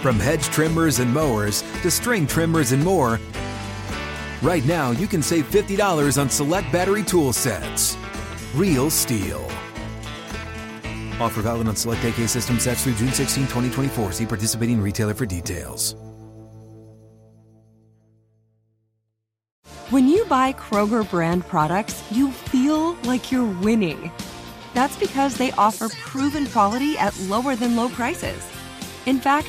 From hedge trimmers and mowers to string trimmers and more, right now you can save $50 on select battery tool sets. Real Steel. Offer valid on select AK system sets through June 16, 2024. See participating retailer for details. When you buy Kroger brand products, you feel like you're winning. That's because they offer proven quality at lower than low prices. In fact,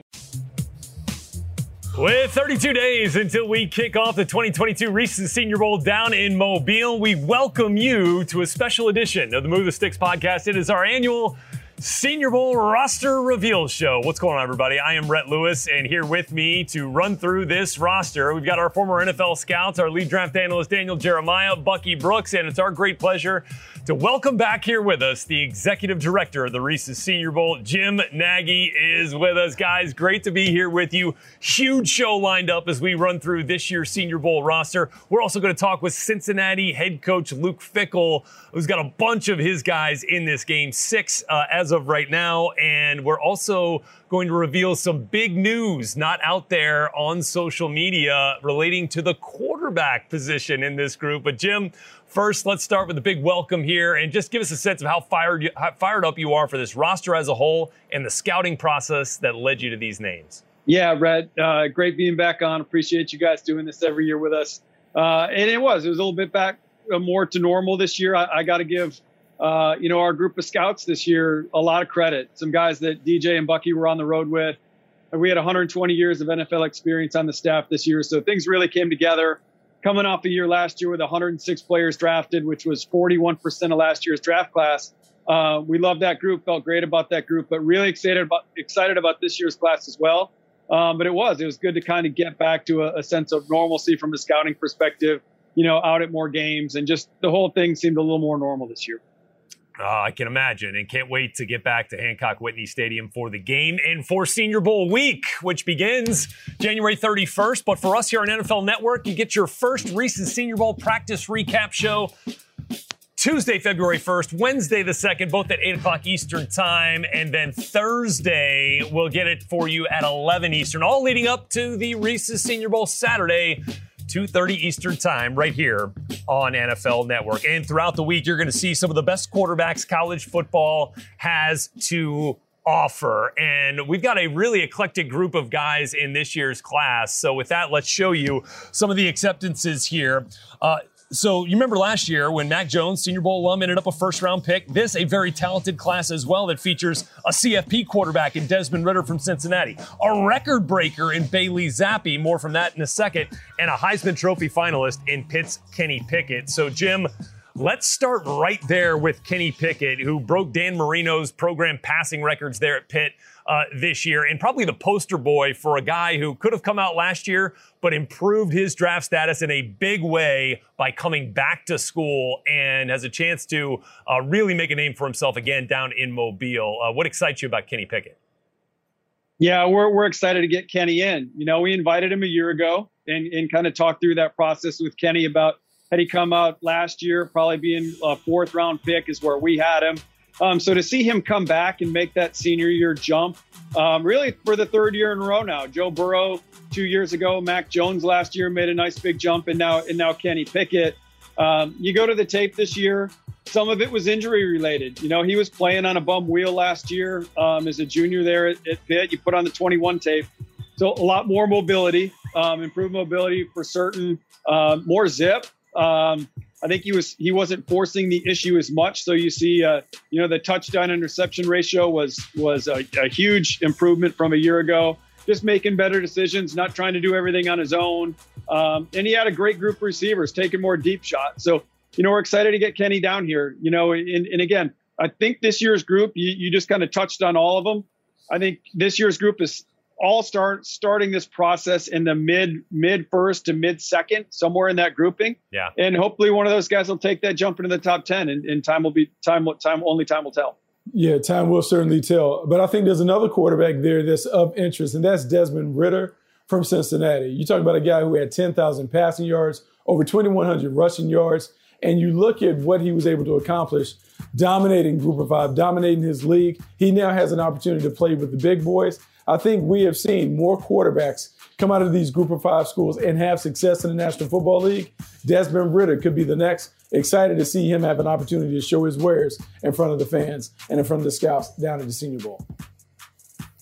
With 32 days until we kick off the 2022 Reese's Senior Bowl down in Mobile, we welcome you to a special edition of the Move the Sticks podcast. It is our annual Senior Bowl roster reveal show. What's going on, everybody? I am Rhett Lewis, and here with me to run through this roster, we've got our former NFL scouts, our lead draft analyst Daniel Jeremiah, Bucky Brooks, and it's our great pleasure to welcome back here with us the executive director of the Reese's Senior Bowl, Jim Nagy, is with us. Guys, great to be here with you. Huge show lined up as we run through this year's Senior Bowl roster. We're also going to talk with Cincinnati head coach Luke Fickell, who's got a bunch of his guys in this game, six as of right now, and we're also going to reveal some big news not out there on social media relating to the quarterback position in this group. But Jim, first, let's start with a big welcome here and just give us a sense of how fired up you are for this roster as a whole and the scouting process that led you to these names. Yeah, Red, great being back on. Appreciate you guys doing this every year with us. And it was a little bit back more to normal this year. I got to give our group of scouts this year a lot of credit. Some guys that DJ and Bucky were on the road with. We had 120 years of NFL experience on the staff this year, so things really came together. Coming off a year last year with 106 players drafted, which was 41% of last year's draft class. We loved that group, felt great about that group, but really excited about this year's class as well. But it was good to kind of get back to a sense of normalcy from a scouting perspective, out at more games, and just the whole thing seemed a little more normal this year. I can imagine, and can't wait to get back to Hancock Whitney Stadium for the game and for Senior Bowl week, which begins January 31st. But for us here on NFL Network, you get your first Reese's Senior Bowl practice recap show Tuesday, February 1st, Wednesday the 2nd, both at 8 o'clock Eastern time, and then Thursday we'll get it for you at 11 Eastern, all leading up to the Reese's Senior Bowl Saturday, 2:30 Eastern time, right here on NFL Network. And throughout the week, you're going to see some of the best quarterbacks college football has to offer. And we've got a really eclectic group of guys in this year's class. So with that, let's show you some of the acceptances here. So you remember last year when Mac Jones, Senior Bowl alum, ended up a first-round pick. This, a very talented class as well that features a CFP quarterback in Desmond Ridder from Cincinnati, a record breaker in Bailey Zappe, more from that in a second, and a Heisman Trophy finalist in Pitt's Kenny Pickett. So, Jim, let's start right there with Kenny Pickett, who broke Dan Marino's program passing records there at Pitt this year, and probably the poster boy for a guy who could have come out last year but improved his draft status in a big way by coming back to school and has a chance to really make a name for himself again down in Mobile. What excites you about Kenny Pickett? Yeah, we're excited to get Kenny in. You know, we invited him a year ago and kind of talked through that process with Kenny about had he come out last year, probably being a fourth-round pick is where we had him. So to see him come back and make that senior year jump, really for the third year in a row now. Joe Burrow 2 years ago, Mac Jones last year made a nice big jump, and now Kenny Pickett. You go to the tape this year, some of it was injury related. You know, he was playing on a bum wheel last year as a junior there at Pitt. You put on the 21 tape, so a lot more mobility, improved mobility for certain, more zip. I think he wasn't forcing the issue as much. So you see, you know, the touchdown interception ratio was a huge improvement from a year ago. Just making better decisions, not trying to do everything on his own. And he had a great group of receivers, taking more deep shots. So, you know, we're excited to get Kenny down here. You know, and again, I think this year's group, you just kind of touched on all of them. I think this year's group is all starting this process in the mid first to mid second, somewhere in that grouping. Yeah. And hopefully one of those guys will take that jump into the top 10 and time will tell. Yeah, time will certainly tell. But I think there's another quarterback there that's of interest, and that's Desmond Ridder from Cincinnati. You talk about a guy who had 10,000 passing yards, over 2,100 rushing yards, and you look at what he was able to accomplish, dominating Group of Five, dominating his league. He now has an opportunity to play with the big boys. I think we have seen more quarterbacks come out of these Group of Five schools and have success in the National Football League. Desmond Ridder could be the next. Excited to see him have an opportunity to show his wares in front of the fans and in front of the scouts down at the Senior Bowl.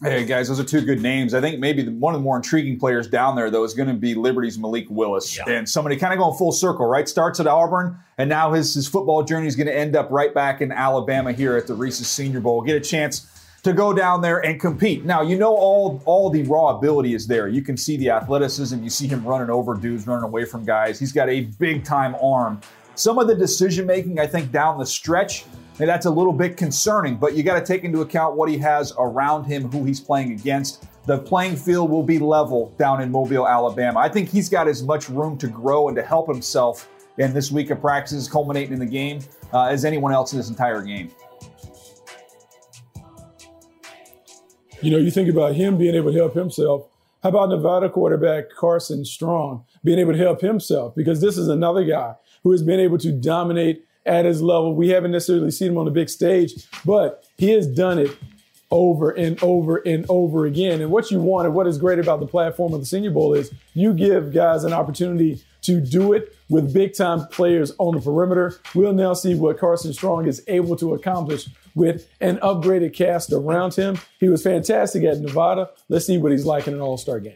Hey, guys, those are two good names. I think maybe one of the more intriguing players down there, though, is going to be Liberty's Malik Willis. Yeah. And somebody kind of going full circle, right? Starts at Auburn, and now his football journey is going to end up right back in Alabama here at the Reese's Senior Bowl. Get a chance to go down there and compete. Now, you know all the raw ability is there. You can see the athleticism. You see him running over dudes, running away from guys. He's got a big-time arm. Some of the decision-making, I think, down the stretch, that's a little bit concerning, but you got to take into account what he has around him, who he's playing against. The playing field will be level down in Mobile, Alabama. I think he's got as much room to grow and to help himself in this week of practices culminating in the game as anyone else in this entire game. You know, you think about him being able to help himself. How about Nevada quarterback Carson Strong being able to help himself? Because this is another guy who has been able to dominate at his level. We haven't necessarily seen him on the big stage, but he has done it over and over and over again. And what you want and what is great about the platform of the Senior Bowl is you give guys an opportunity to do it with big-time players on the perimeter. We'll now see what Carson Strong is able to accomplish with an upgraded cast around him. He was fantastic at Nevada. Let's see what he's like in an all-star game.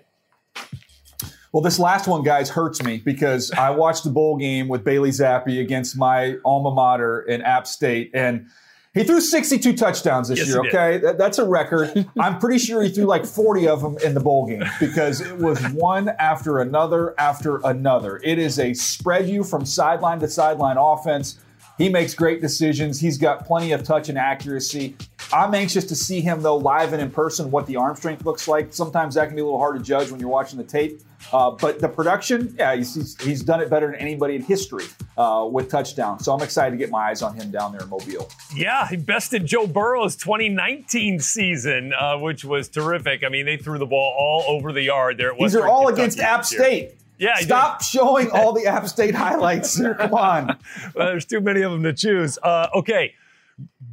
Well, this last one, guys, hurts me because I watched the bowl game with Bailey Zappe against my alma mater in App State, and he threw 62 touchdowns this year, okay? That's a record. I'm pretty sure he threw like 40 of them in the bowl game because it was one after another after another. It is a spread you from sideline to sideline offense. He makes great decisions. He's got plenty of touch and accuracy. I'm anxious to see him, though, live and in person, what the arm strength looks like. Sometimes that can be a little hard to judge when you're watching the tape. But the production, yeah, he's done it better than anybody in history with touchdowns. So I'm excited to get my eyes on him down there in Mobile. Yeah, he bested Joe Burrow's 2019 season, which was terrific. I mean, they threw the ball all over the yard there. These are all against App State. Yeah, stop showing all the App State highlights. Come on. Well, there's too many of them to choose. Okay.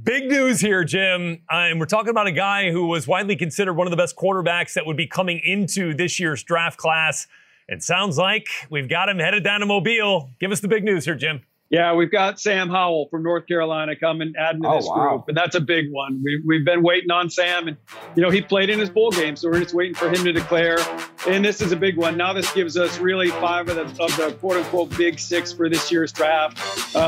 Big news here, Jim. And we're talking about a guy who was widely considered one of the best quarterbacks that would be coming into this year's draft class. It sounds like we've got him headed down to Mobile. Give us the big news here, Jim. Yeah, we've got Sam Howell from North Carolina coming, adding to this group, and that's a big one. We've been waiting on Sam, and you know he played in his bowl game, so we're just waiting for him to declare. And this is a big one. Now this gives us really five of the quote-unquote big six for this year's draft.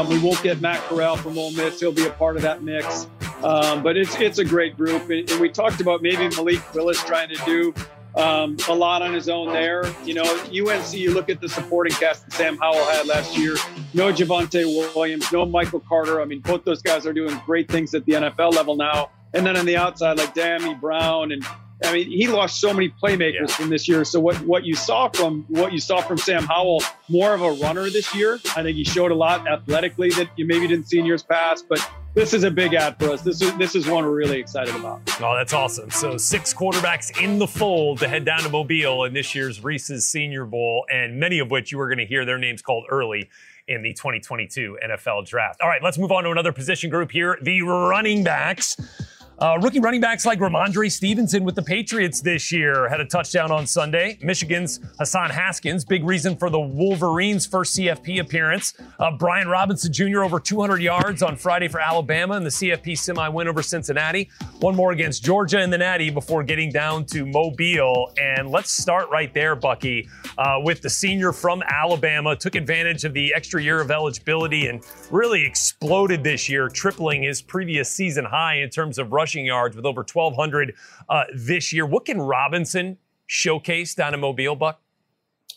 We won't get Matt Corral from Ole Miss; he'll be a part of that mix. But it's a great group, and we talked about maybe Malik Willis trying to do a lot on his own there. You know, UNC, you look at the supporting cast that Sam Howell had last year. No Javonte Williams, no Michael Carter. I mean, both those guys are doing great things at the NFL level now. And then on the outside, like Dammy Brown, and I mean, he lost so many playmakers from this year. So what you saw from Sam Howell, more of a runner this year. I think he showed a lot athletically that you maybe didn't see in years past, but this is a big ad for us. This is one we're really excited about. Oh, that's awesome. So 6 quarterbacks in the fold to head down to Mobile in this year's Reese's Senior Bowl, and many of which you are going to hear their names called early in the 2022 NFL Draft. All right, let's move on to another position group here, the running backs. Rookie running backs like Ramondre Stevenson with the Patriots this year had a touchdown on Sunday. Michigan's Hassan Haskins, big reason for the Wolverines' first CFP appearance. Brian Robinson Jr. over 200 yards on Friday for Alabama in the CFP semi-win over Cincinnati. One more against Georgia in the Natty before getting down to Mobile. And let's start right there, Bucky, with the senior from Alabama. Took advantage of the extra year of eligibility and really exploded this year, tripling his previous season high in terms of rushing yards with over 1,200 this year. What can Robinson showcase down in Mobile, Buck?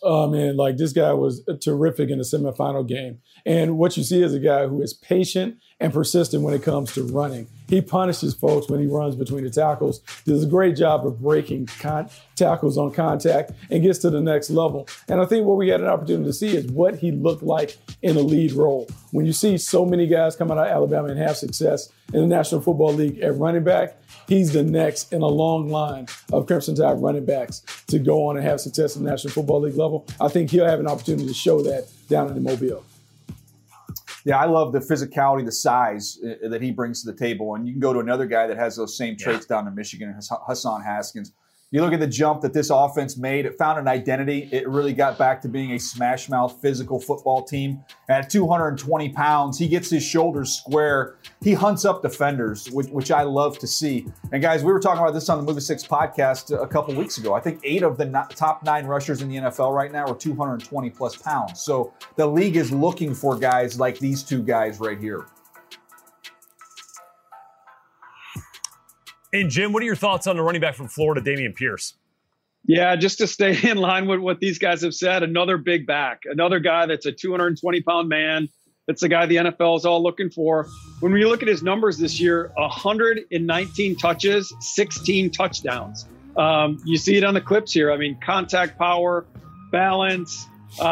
Oh, man, like this guy was terrific in the semifinal game. And what you see is a guy who is patient and persistent when it comes to running. He punishes folks when he runs between the tackles, does a great job of breaking tackles on contact, and gets to the next level. And I think what we had an opportunity to see is what he looked like in a lead role. When you see so many guys come out of Alabama and have success in the National Football League at running back, he's the next in a long line of Crimson Tide running backs to go on and have success in the National Football League level. I think he'll have an opportunity to show that down in the Mobile. Yeah, I love the physicality, the size that he brings to the table. And you can go to another guy that has those same traits down in Michigan, Hassan Haskins. You look at the jump that this offense made. It found an identity. It really got back to being a smash-mouth physical football team. At 220 pounds, he gets his shoulders square. He hunts up defenders, which I love to see. And, guys, we were talking about this on the Move the Sticks podcast a couple weeks ago. I think 8 of the top 9 rushers in the NFL right now are 220-plus pounds. So the league is looking for guys like these two guys right here. And, Jim, what are your thoughts on the running back from Florida, Dameon Pierce? Yeah, just to stay in line with what these guys have said, another big back, another guy that's a 220-pound man. That's the guy the NFL is all looking for. When we look at his numbers this year, 119 touches, 16 touchdowns. You see it on the clips here. I mean, contact power, balance. You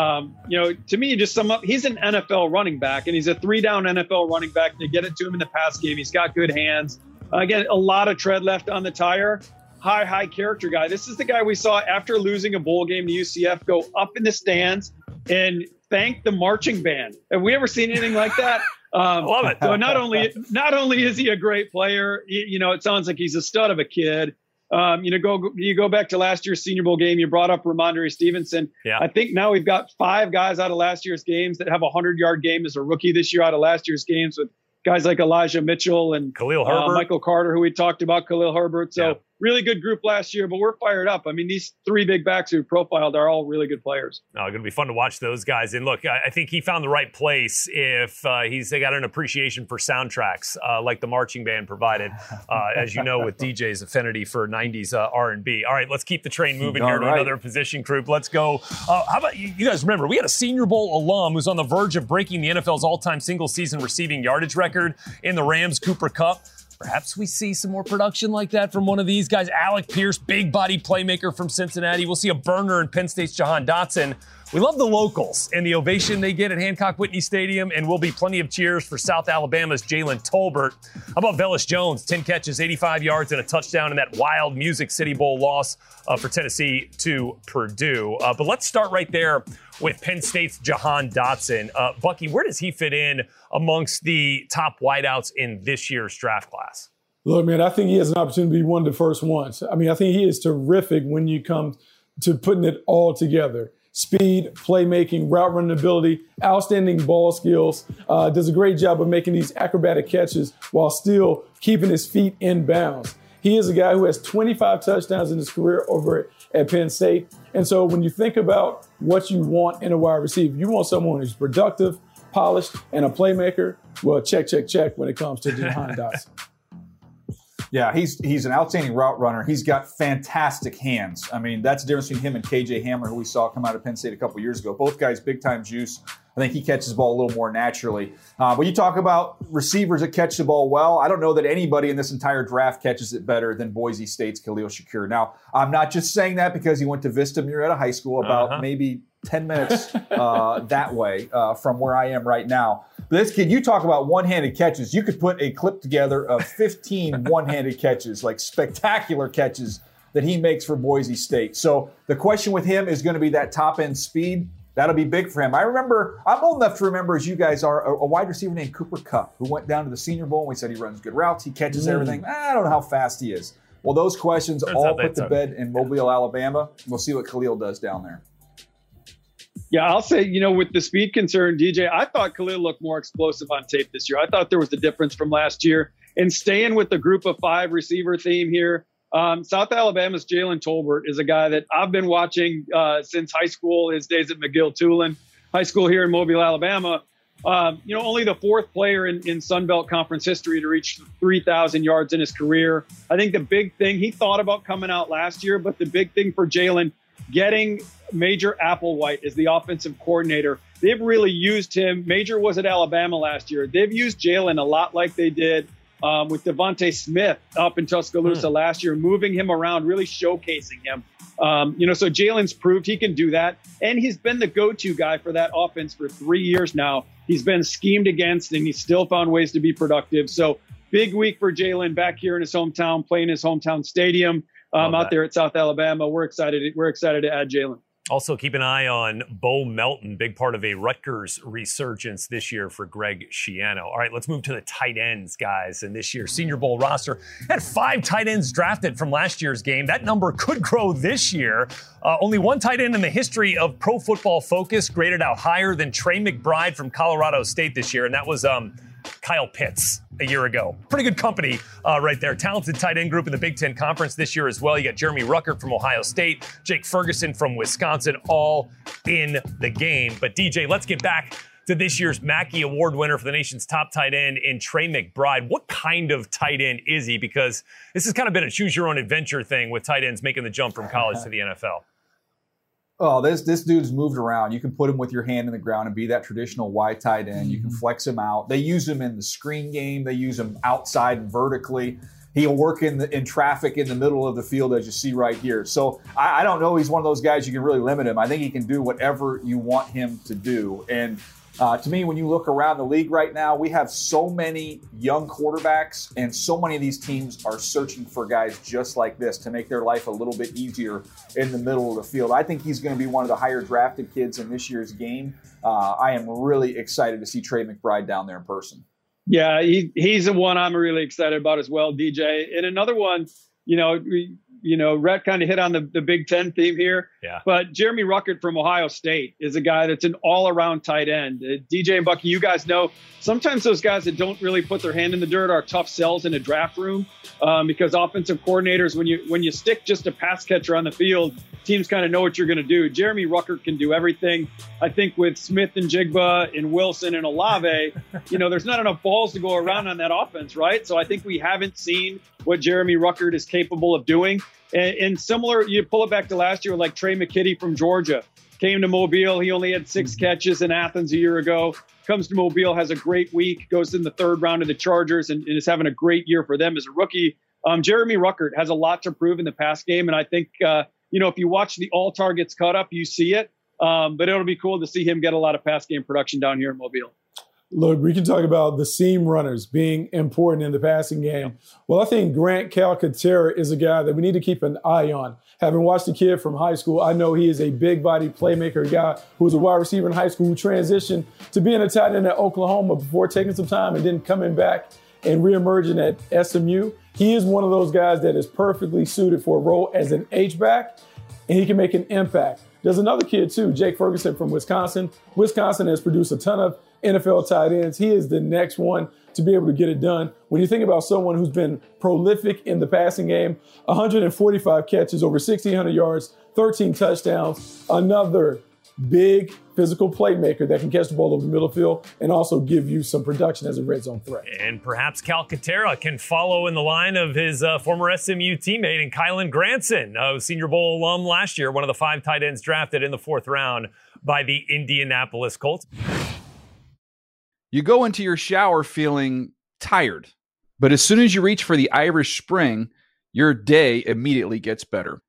know, to me, just sum up, he's an NFL running back, and he's a 3-down NFL running back. They get it to him in the pass game. He's got good hands. Again, a lot of tread left on the tire. High character guy. This is the guy we saw after losing a bowl game to UCF go up in the stands and thank the marching band. Have we ever seen anything like that? Love it. So not only is he a great player, you know, it sounds like he's a stud of a kid. You know, you go back to last year's Senior Bowl game. You brought up Ramondre Stevenson. Yeah. I think now we've got 5 guys out of last year's games that have a 100-yard game as a rookie this year out of last year's games with guys like Elijah Mitchell and Khalil Herbert. Michael Carter, who we talked about, Khalil Herbert. So really good group last year, but we're fired up. I mean, these 3 big backs who profiled are all really good players. Oh, going to be fun to watch those guys. And look, I think he found the right place if they got an appreciation for soundtracks like the marching band provided, as you know, with DJ's affinity for 90s R&B. All right, let's keep the train moving all here to another position group. Let's go. How about you guys remember, we had a Senior Bowl alum who's on the verge of breaking the NFL's all-time single-season receiving yardage record in the Rams Cooper Kupp. Perhaps we see some more production like that from one of these guys. Alec Pierce, big body playmaker from Cincinnati. We'll see a burner in Penn State's Jahan Dotson. We love the locals and the ovation they get at Hancock-Whitney Stadium, and will be plenty of cheers for South Alabama's Jalen Tolbert. How about Velus Jones? 10 catches, 85 yards, and a touchdown in that wild Music City Bowl loss for Tennessee to Purdue. But let's start right there with Penn State's Jahan Dotson. Bucky, where does he fit in amongst the top wideouts in this year's draft class? Look, man, I think he has an opportunity to be one of the first ones. I mean, I think he is terrific when you come to putting it all together. speed, playmaking, route running ability, outstanding ball skills, does a great job of making these acrobatic catches while still keeping his feet in bounds. He is a guy who has 25 touchdowns in his career over at Penn State. And so when you think about what you want in a wide receiver, you want someone who's productive, polished, and a playmaker. Well, check when it comes to Jahan Dotson. Yeah, he's an outstanding route runner. He's got fantastic hands. I mean, that's the difference between him and KJ Hamler, who we saw come out of Penn State a couple years ago. Both guys, big-time juice. I think he catches the ball a little more naturally. But you talk about receivers that catch the ball well. I don't know that anybody in this entire draft catches it better than Boise State's Khalil Shakir. Now, I'm not just saying that because he went to Vista Murrieta High School about maybe 10 minutes that way from where I am right now. But this kid, you talk about one-handed catches. You could put a clip together of 15 one-handed catches, like spectacular catches that he makes for Boise State. So the question with him is going to be that top-end speed. That'll be big for him. I remember, I'm old enough to remember, as you guys are, a wide receiver named Cooper Kupp, who went down to the Senior Bowl, and we said he runs good routes, he catches everything. I don't know how fast he is. Well, those questions all put to bed in Mobile, Alabama. We'll see what Khalil does down there. Yeah, I'll say, you know, with the speed concern, DJ, I thought Khalil looked more explosive on tape this year. I thought there was a difference from last year. And staying with the group of five receiver theme here, South Alabama's Jalen Tolbert is a guy that I've been watching since high school, his days at McGill-Tulane High School here in Mobile, Alabama. You know, only the fourth player in Sun Belt Conference history to reach 3,000 yards in his career. I think the big thing, he thought about coming out last year, but the big thing for Jalen, getting Major Applewhite as the offensive coordinator. They've really used him. Major was at Alabama last year. They've used Jalen a lot like they did with Devontae Smith up in Tuscaloosa last year, moving him around, really showcasing him. You know, so Jalen's proved he can do that. And he's been the go-to guy for that offense for 3 years now. He's been schemed against, and he's still found ways to be productive. So big week for Jalen back here in his hometown, playing his hometown stadium out there at South Alabama. We're excited to add Jalen. Also, keep an eye on Bo Melton, big part of a Rutgers resurgence this year for Greg Schiano. All right, let's move to the tight ends, guys. And this year's Senior Bowl roster had 5 tight ends drafted from last year's game. That number could grow this year. Only one tight end in the history of Pro Football Focus graded out higher than Trey McBride from Colorado State this year, and that was Kyle Pitts a year ago. Pretty good company right there. Talented tight end group in the Big Ten Conference this year as well. You got Jeremy Ruckert from Ohio State, Jake Ferguson from Wisconsin, all in the game. But DJ, let's get back to this year's Mackey Award winner for the nation's top tight end in Trey McBride. What kind of tight end is he? Because this has kind of been a choose your own adventure thing with tight ends making the jump from college to the NFL. Oh, this dude's moved around. You can put him with your hand in the ground and be that traditional wide tight end. You can flex him out. They use him in the screen game. They use him outside and vertically. He'll work in traffic in the middle of the field, as you see right here. So I don't know. He's one of those guys you can really limit him. I think he can do whatever you want him to do. And to me, when you look around the league right now, we have so many young quarterbacks, and so many of these teams are searching for guys just like this to make their life a little bit easier in the middle of the field. I think he's going to be one of the higher drafted kids in this year's game. I am really excited to see Trey McBride down there in person. Yeah, he's the one I'm really excited about as well, DJ. And another one, you know, Rhett kind of hit on the Big Ten theme here. Yeah. But Jeremy Ruckert from Ohio State is a guy that's an all-around tight end. DJ and Bucky, you guys know, sometimes those guys that don't really put their hand in the dirt are tough sells in a draft room because offensive coordinators, when you stick just a pass catcher on the field, teams kind of know what you're going to do. Jeremy Ruckert can do everything. I think with Smith and Jigba and Wilson and Olave, you know, there's not enough balls to go around on that offense, right? So I think we haven't seen what Jeremy Ruckert is capable of doing. And similar, you pull it back to last year, like Trey McKitty from Georgia came to Mobile. He only had 6 catches in Athens a year ago. Comes to Mobile, has a great week, goes in the third round of the Chargers, and is having a great year for them as a rookie. Jeremy Ruckert has a lot to prove in the pass game, and I think you know, if you watch the all targets cut up, you see it. But it'll be cool to see him get a lot of pass game production down here in Mobile. Look, we can talk about the seam runners being important in the passing game. Well, I think Grant Calcaterra is a guy that we need to keep an eye on. Having watched the kid from high school, I know he is a big-body playmaker guy who was a wide receiver in high school who transitioned to being a tight end at Oklahoma before taking some time and then coming back and reemerging at SMU. He is one of those guys that is perfectly suited for a role as an H-back, and he can make an impact. There's another kid too, Jake Ferguson from Wisconsin. Wisconsin has produced a ton of NFL tight ends. He is the next one to be able to get it done. When you think about someone who's been prolific in the passing game, 145 catches, over 1,600 yards, 13 touchdowns, another big physical playmaker that can catch the ball over the middle field and also give you some production as a red zone threat. And perhaps Calcaterra can follow in the line of his former SMU teammate and Kylan Granson, a Senior Bowl alum last year, one of the five tight ends drafted in the fourth round by the Indianapolis Colts. You go into your shower feeling tired, but as soon as you reach for the Irish Spring, your day immediately gets better.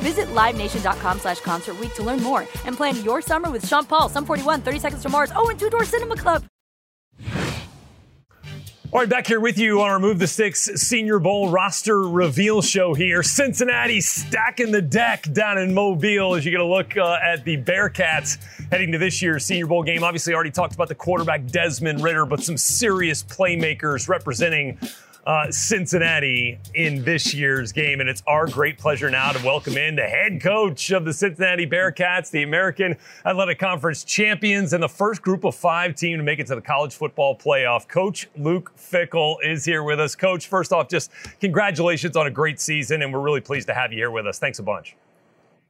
Visit LiveNation.com/Concert Week to learn more and plan your summer with Sean Paul, Sum 41, 30 Seconds to Mars, and Two Door Cinema Club. All right, back here with you on our Move the Sticks Senior Bowl roster reveal show here. Cincinnati stacking the deck down in Mobile as you get a look at the Bearcats heading to this year's Senior Bowl game. Obviously, already talked about the quarterback Desmond Ridder, but some serious playmakers representing Cincinnati in this year's game, and it's our great pleasure now to welcome in the head coach of the Cincinnati Bearcats, the American Athletic Conference champions, and the first group of five team to make it to the College Football Playoff. Coach Luke Fickell is here with us. Coach, first off, just congratulations on a great season, and we're really pleased to have you here with us. Thanks a bunch.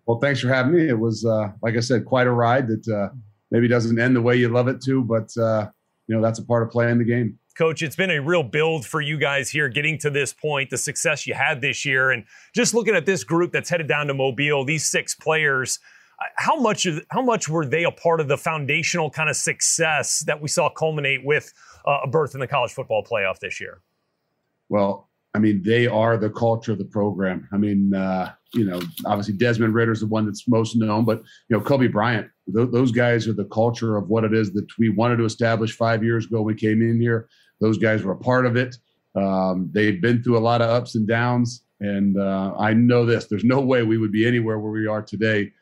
Well, thanks for having me. It was, like I said, quite a ride that maybe doesn't end the way you love it to, but that's a part of playing the game. Coach, it's been a real build for you guys here getting to this point, the success you had this year. And just looking at this group that's headed down to Mobile, these six players, how much were they a part of the foundational kind of success that we saw culminate with a berth in the college football playoff this year? Well, I mean, they are the culture of the program. I mean, obviously Desmond Ridder is the one that's most known, but, Kobe Bryant, those guys are the culture of what it is that we wanted to establish 5 years ago when we came in here. Those guys were a part of it. They've been through a lot of ups and downs, and I know this. There's no way we would be anywhere where we are today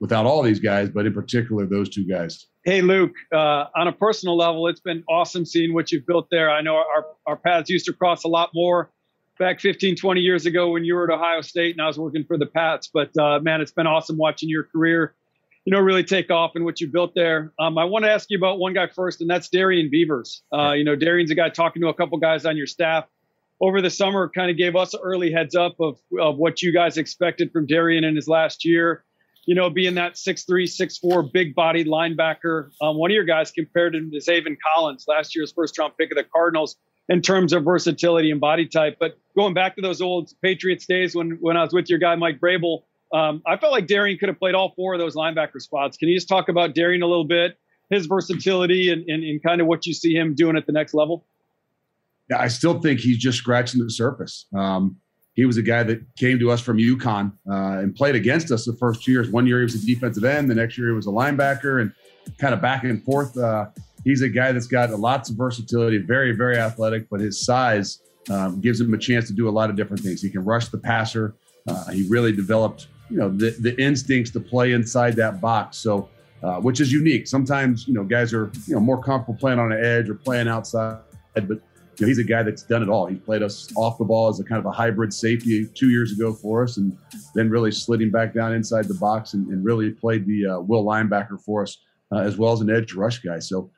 without all these guys, but in particular, those two guys. Hey, Luke, on a personal level, it's been awesome seeing what you've built there. I know our paths used to cross a lot more back 15, 20 years ago when you were at Ohio State and I was working for the Pats. But, man, it's been awesome watching your career, really take off and what you built there. I want to ask you about one guy first, and that's Darian Beavers. Darian's a guy talking to a couple guys on your staff over the summer, kind of gave us an early heads up of what you guys expected from Darian in his last year. Being that 6'3", 6'4", big-bodied linebacker. One of your guys compared him to Zaven Collins, last year's first-round pick of the Cardinals, in terms of versatility and body type. But going back to those old Patriots days when I was with your guy, Mike Vrabel, I felt like Darian could have played all four of those linebacker spots. Can you just talk about Darian a little bit, his versatility, and kind of what you see him doing at the next level? Yeah, I still think he's just scratching the surface. He was a guy that came to us from UConn and played against us the first 2 years. 1 year he was a defensive end. The next year he was a linebacker and kind of back and forth. He's a guy that's got lots of versatility, very, very athletic, but his size gives him a chance to do a lot of different things. He can rush the passer. He really developed, the instincts to play inside that box, so which is unique. Sometimes, guys are, more comfortable playing on an edge or playing outside, but he's a guy that's done it all. He played us off the ball as a kind of a hybrid safety 2 years ago for us, and then really slid him back down inside the box and really played the will linebacker for us, as well as an edge rush guy. So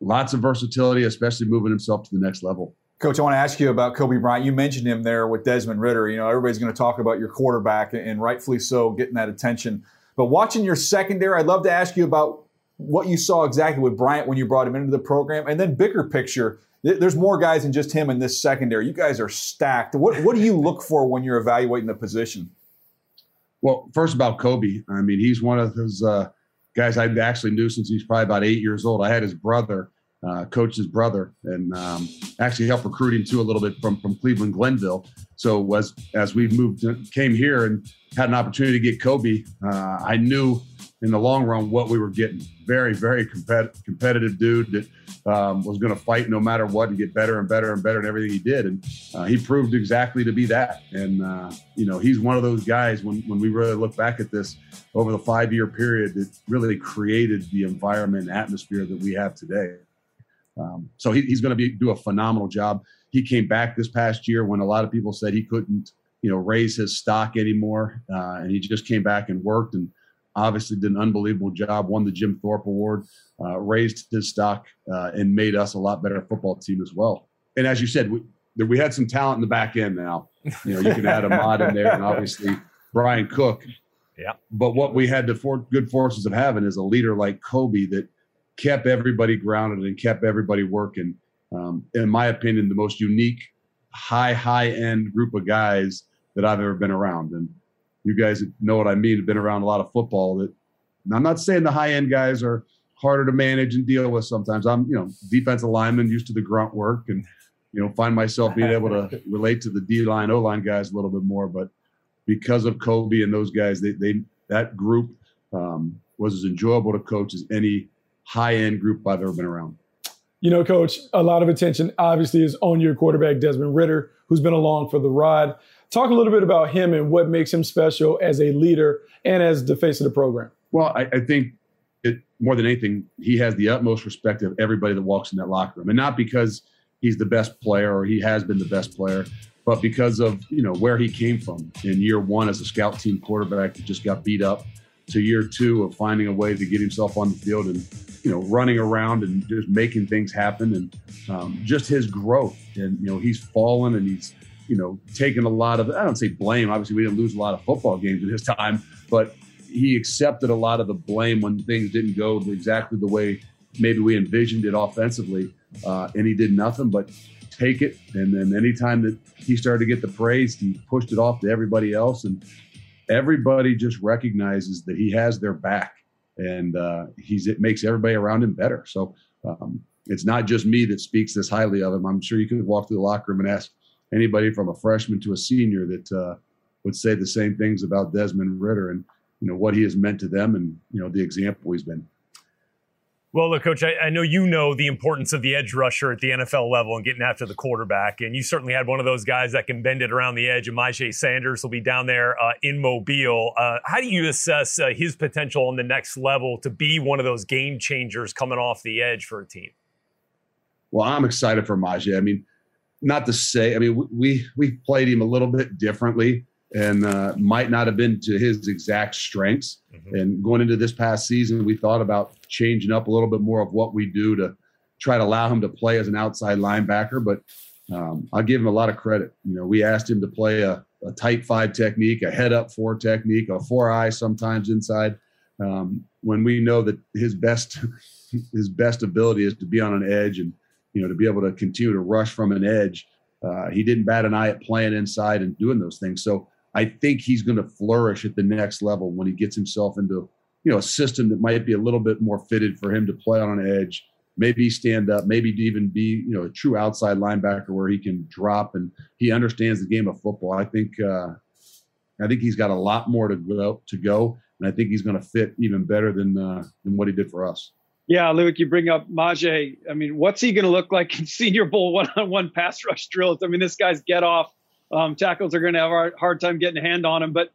lots of versatility, especially moving himself to the next level. Coach, I want to ask you about Kobe Bryant. You mentioned him there with Desmond Ridder. Everybody's going to talk about your quarterback, and rightfully so, getting that attention. But watching your secondary, I'd love to ask you about what you saw exactly with Bryant when you brought him into the program, and then bigger picture. There's more guys than just him in this secondary. You guys are stacked. What do you look for when you're evaluating the position? Well, first about Kobe. I mean, he's one of those guys I actually knew since he's probably about 8 years old. I had his brother, coached his brother, and actually helped recruit him too a little bit from Cleveland Glenville. So as we came here and had an opportunity to get Kobe, I knew in the long run what we were getting. Very, very competitive dude that was going to fight no matter what and get better and better and better at everything he did. And he proved exactly to be that. And, he's one of those guys when we really look back at this over the 5-year period that really created the environment and atmosphere that we have today. So he's going to do a phenomenal job. He came back this past year when a lot of people said he couldn't, raise his stock anymore. And he just came back and worked and obviously did an unbelievable job, won the Jim Thorpe Award, raised his stock, and made us a lot better football team as well. And as you said, we had some talent in the back end now. You can add Ahmad in there and obviously Brian Cook. Yeah. But what we had the good forces of having is a leader like Kobe that kept everybody grounded and kept everybody working. In my opinion, the most unique, high-end group of guys that I've ever been around. And you guys know what I mean, have been around a lot of football. And I'm not saying the high-end guys are harder to manage and deal with sometimes. I'm, defensive lineman, used to the grunt work, and, find myself being able to relate to the D-line, O-line guys a little bit more. But because of Kobe and those guys, that group was as enjoyable to coach as any high-end group I've ever been around. Coach, a lot of attention obviously is on your quarterback, Desmond Ridder, who's been along for the ride. Talk a little bit about him and what makes him special as a leader and as the face of the program. Well, I think more than anything, he has the utmost respect of everybody that walks in that locker room. And not because he's the best player or he has been the best player, but because of, where he came from in year one as a scout team quarterback that just got beat up, to year two of finding a way to get himself on the field and, running around and just making things happen, and just his growth. And, he's fallen and he's you know, taken a lot of, I don't say blame. Obviously, we didn't lose a lot of football games in his time, but he accepted a lot of the blame when things didn't go exactly the way maybe we envisioned it offensively. And he did nothing but take it. And then anytime that he started to get the praise, he pushed it off to everybody else. And everybody just recognizes that he has their back, and it makes everybody around him better. So it's not just me that speaks this highly of him. I'm sure you could walk through the locker room and ask anybody from a freshman to a senior that would say the same things about Desmond Ridder and, you know, what he has meant to them and, you know, the example he's been. Well, look, Coach, I know you know the importance of the edge rusher at the NFL level and getting after the quarterback, and you certainly had one of those guys that can bend it around the edge, and Myjai Sanders will be down there in Mobile. How do you assess his potential on the next level to be one of those game changers coming off the edge for a team? Well, I'm excited for Myjai. I mean, not to say – I mean, we played him a little bit differently and might not have been to his exact strengths. Mm-hmm. And going into this past season, we thought about changing up a little bit more of what we do to try to allow him to play as an outside linebacker. But I'll give him a lot of credit. You know, we asked him to play a tight five technique, a head up four technique, a four eye sometimes inside, when we know that his best ability is to be on an edge and, you know, to be able to continue to rush from an edge. He didn't bat an eye at playing inside and doing those things. So I think he's going to flourish at the next level when he gets himself into, you know, a system that might be a little bit more fitted for him to play on an edge, maybe stand up, maybe even be, you know, a true outside linebacker where he can drop and he understands the game of football. I think he's got a lot more to go, and I think he's going to fit even better than what he did for us. Yeah, Luke, you bring up Myjai. I mean, what's he going to look like in Senior Bowl one-on-one pass rush drills? I mean, this guy's get-off tackles are going to have a hard time getting a hand on him. But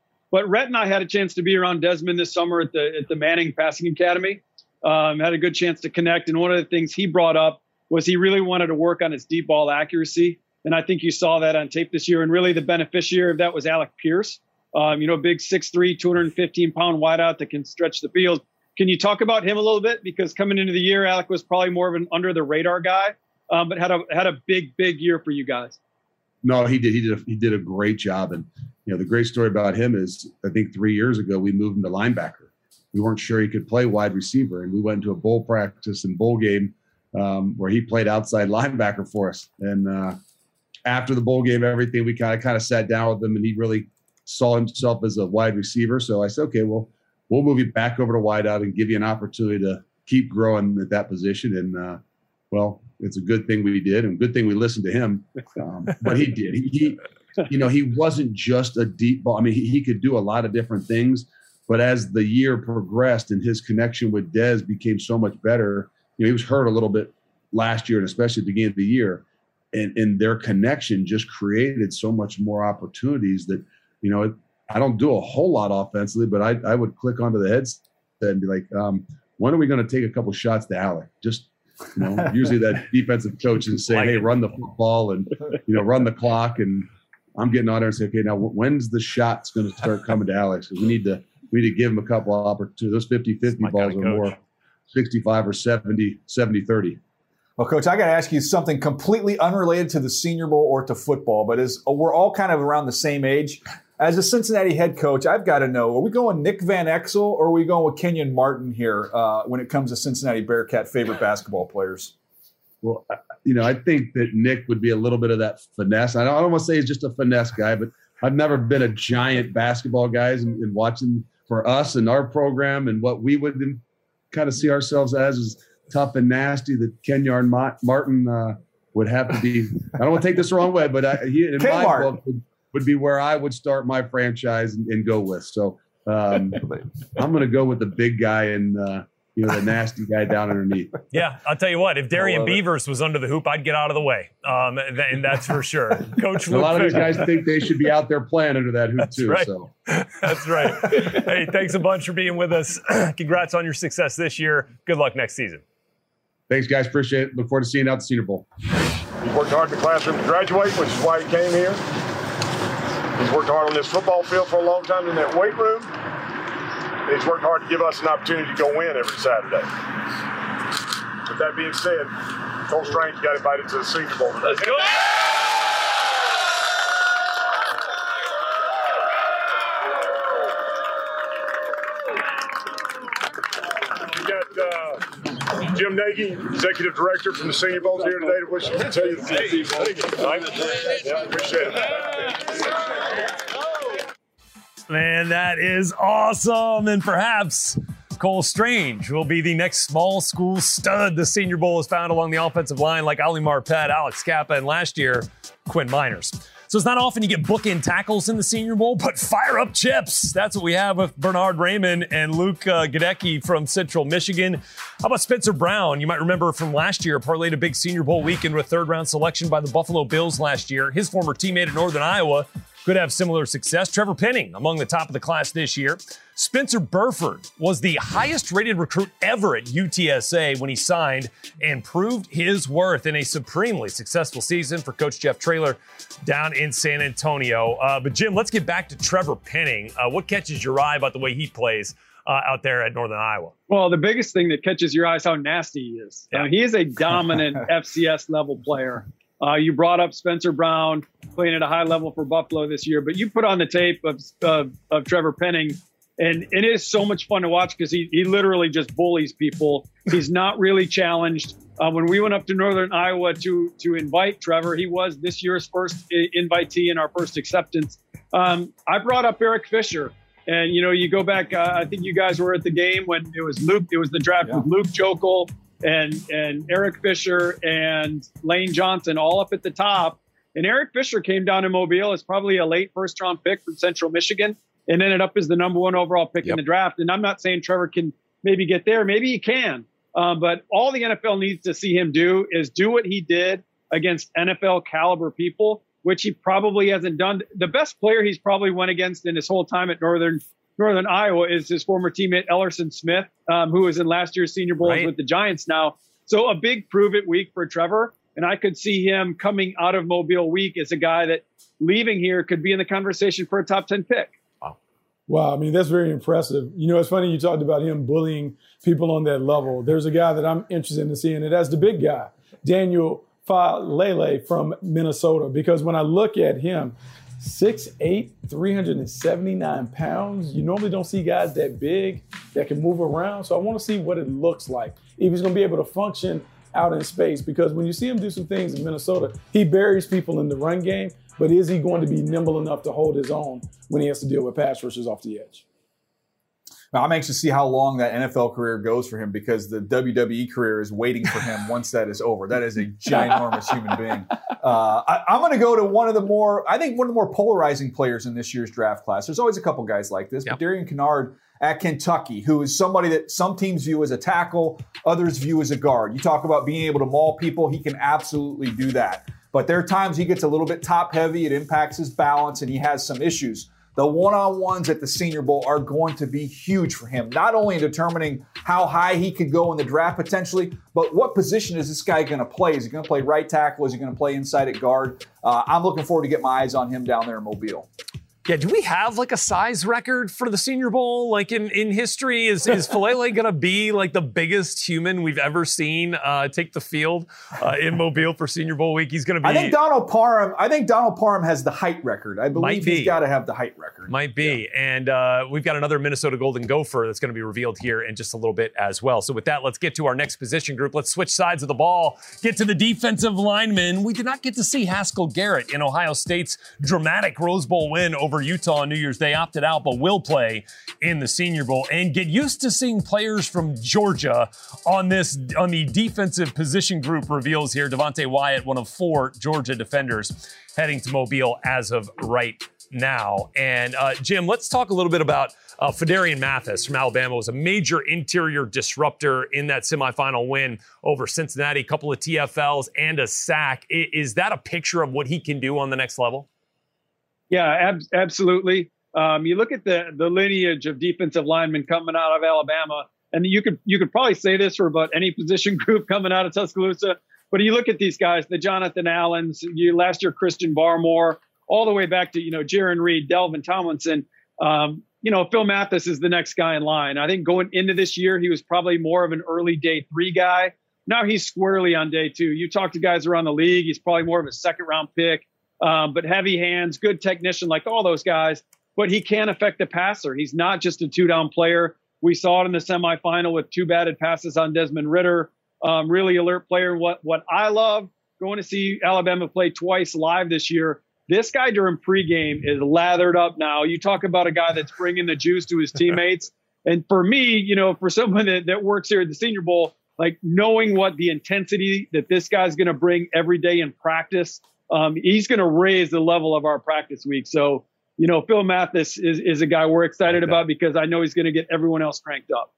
Rhett and I had a chance to be around Desmond this summer at the Manning Passing Academy. Had a good chance to connect, and one of the things he brought up was he really wanted to work on his deep ball accuracy, and I think you saw that on tape this year. And really, the beneficiary of that was Alec Pierce. You know, big 6'3", 215-pound wideout that can stretch the field. Can you talk about him a little bit? Because coming into the year, Alec was probably more of an under-the-radar guy, but had a big, big year for you guys. No, he did. He did a great job. And, you know, the great story about him is I think 3 years ago we moved him to linebacker. We weren't sure he could play wide receiver, and we went into a bowl practice and bowl game where he played outside linebacker for us. And after the bowl game, everything, we kind of sat down with him, and he really saw himself as a wide receiver. So I said, okay, well, we'll move you back over to wideout and give you an opportunity to keep growing at that position. And, well, it's a good thing we did and good thing we listened to him. But he did. He wasn't just a deep ball. I mean, he could do a lot of different things. But as the year progressed and his connection with Des became so much better, you know, he was hurt a little bit last year and especially at the beginning of the year. And their connection just created so much more opportunities that, you know, I don't do a whole lot offensively, but I would click onto the headset and be like, when are we going to take a couple shots to Alec? Just, you know, usually that defensive coach is saying, hey, run the football and, you know, run the clock. And I'm getting on there and saying, okay, now when's the shots going to start coming to Alec? Because we need to give him a couple opportunities. Those 50-50 balls are more 65 or 70-30. Well, Coach, I got to ask you something completely unrelated to the Senior Bowl or to football, but as we're all kind of around the same age, as a Cincinnati head coach, I've got to know, are we going Nick Van Exel or are we going with Kenyon Martin here when it comes to Cincinnati Bearcat favorite basketball players? Well, you know, I think that Nick would be a little bit of that finesse. I don't want to say he's just a finesse guy, but I've never been a giant basketball guy, and watching for us and our program and what we would kind of see ourselves as is tough and nasty, that Kenyon Martin would have to be – I don't want to take this the wrong way, but would be where I would start my franchise and go with. So I'm going to go with the big guy and, you know, the nasty guy down underneath. Yeah, I'll tell you what, if Darian Beavers was under the hoop, I'd get out of the way. And that's for sure. Coach Luke, a lot of these guys think they should be out there playing under that hoop that's too. Right. So. That's right. Hey, thanks a bunch for being with us. Congrats on your success this year. Good luck next season. Thanks, guys. Appreciate it. Look forward to seeing you out at the Senior Bowl. He's worked hard in the classroom to graduate, which is why he came here. He's worked hard on this football field for a long time in that weight room. And he's worked hard to give us an opportunity to go win every Saturday. With that being said, Cole Strange got invited to the Senior Bowl. Let's go! Jim Nagy, Executive Director from the Senior Bowl, here today to wish you to tell you the Senior Bowl. Yeah, appreciate it. Man, that is awesome. And perhaps Cole Strange will be the next small school stud the Senior Bowl is found along the offensive line, like Ali Marpet, Alex Kappa, and last year, Quinn Miners. So it's not often you get bookend tackles in the Senior Bowl, but fire up chips. That's what we have with Bernard Raymond and Luke Gadecki from Central Michigan. How about Spencer Brown? You might remember from last year, parlayed a big Senior Bowl weekend with third-round selection by the Buffalo Bills last year. His former teammate at Northern Iowa could have similar success. Trevor Penning, among the top of the class this year. Spencer Burford was the highest-rated recruit ever at UTSA when he signed and proved his worth in a supremely successful season for Coach Jeff Traylor down in San Antonio. But, Jim, let's get back to Trevor Penning. What catches your eye about the way he plays out there at Northern Iowa? Well, the biggest thing that catches your eye is how nasty he is. Yeah. He is a dominant FCS-level player. You brought up Spencer Brown playing at a high level for Buffalo this year, but you put on the tape of Trevor Penning, and it is so much fun to watch because he literally just bullies people. He's not really challenged. When we went up to Northern Iowa to invite Trevor, he was this year's first invitee and our first acceptance. I brought up Eric Fisher, and, you go back, I think you guys were at the game when it was the draft with Luke Jokel and Eric Fisher and Lane Johnson all up at the top. And Eric Fisher came down to Mobile as probably a late first-round pick from Central Michigan and ended up as the number one overall pick in the draft. And I'm not saying Trevor can maybe get there. Maybe he can. But all the NFL needs to see him do is do what he did against NFL-caliber people, which he probably hasn't done. The best player he's probably went against in his whole time at Northern Iowa is his former teammate Ellerson Smith, who was in last year's Senior Bowl with the Giants now. So a big prove-it week for Trevor, and I could see him coming out of Mobile week as a guy that leaving here could be in the conversation for a top 10 pick. Wow. Wow, that's very impressive. It's funny you talked about him bullying people on that level. There's a guy that I'm interested in seeing, and that's the big guy, Daniel Falele from Minnesota, because when I look at him, 6'8", 379 pounds. You normally don't see guys that big that can move around. So I want to see what it looks like, if he's going to be able to function out in space. Because when you see him do some things in Minnesota, he buries people in the run game. But is he going to be nimble enough to hold his own when he has to deal with pass rushers off the edge? Now, I'm anxious to see how long that NFL career goes for him, because the WWE career is waiting for him once that is over. That is a ginormous human being. I'm going to go to one of the more polarizing players in this year's draft class. There's always a couple guys like this, but Darian Kennard at Kentucky, who is somebody that some teams view as a tackle, others view as a guard. You talk about being able to maul people. He can absolutely do that. But there are times he gets a little bit top heavy. It impacts his balance, and he has some issues. The one-on-ones at the Senior Bowl are going to be huge for him, not only in determining how high he could go in the draft potentially, but what position is this guy going to play? Is he going to play right tackle? Is he going to play inside at guard? I'm looking forward to get my eyes on him down there in Mobile. Yeah, do we have a size record for the Senior Bowl? In history, is Falele going to be the biggest human we've ever seen take the field in Mobile for Senior Bowl week? He's going to be. I think Donald Parham has the height record. I believe he's got to have the height record. Might be. Yeah. And we've got another Minnesota Golden Gopher that's going to be revealed here in just a little bit as well. So with that, let's get to our next position group. Let's switch sides of the ball. Get to the defensive linemen. We did not get to see Haskell Garrett in Ohio State's dramatic Rose Bowl win over Utah on New Year's Day, opted out, but will play in the Senior Bowl. And get used to seeing players from Georgia on the defensive position group reveals here. Devontae Wyatt, one of four Georgia defenders heading to Mobile as of right now. And Jim, let's talk a little bit about Fedarian Mathis from Alabama. Was a major interior disruptor in that semifinal win over Cincinnati, a couple of TFLs and a sack. Is that a picture of what he can do on the next level? Yeah, absolutely. You look at the lineage of defensive linemen coming out of Alabama, and you could probably say this for about any position group coming out of Tuscaloosa, but you look at these guys, the Jonathan Allens, last year Christian Barmore, all the way back to, Jaron Reed, Delvin Tomlinson. Phil Mathis is the next guy in line. I think going into this year, he was probably more of an early day three guy. Now he's squarely on day two. You talk to guys around the league, he's probably more of a second round pick. But heavy hands, good technician, like all those guys. but he can affect the passer. He's not just a two-down player. We saw it in the semifinal with two batted passes on Desmond Ridder. Really alert player. What I love, going to see Alabama play twice live this year. This guy during pregame is lathered up now. You talk about a guy that's bringing the juice to his teammates. And for me, you know, for someone that works here at the Senior Bowl, like knowing what the intensity that this guy's going to bring every day in practice, he's going to raise the level of our practice week. So, you know, Phil Mathis is a guy we're excited about because I know he's going to get everyone else cranked up.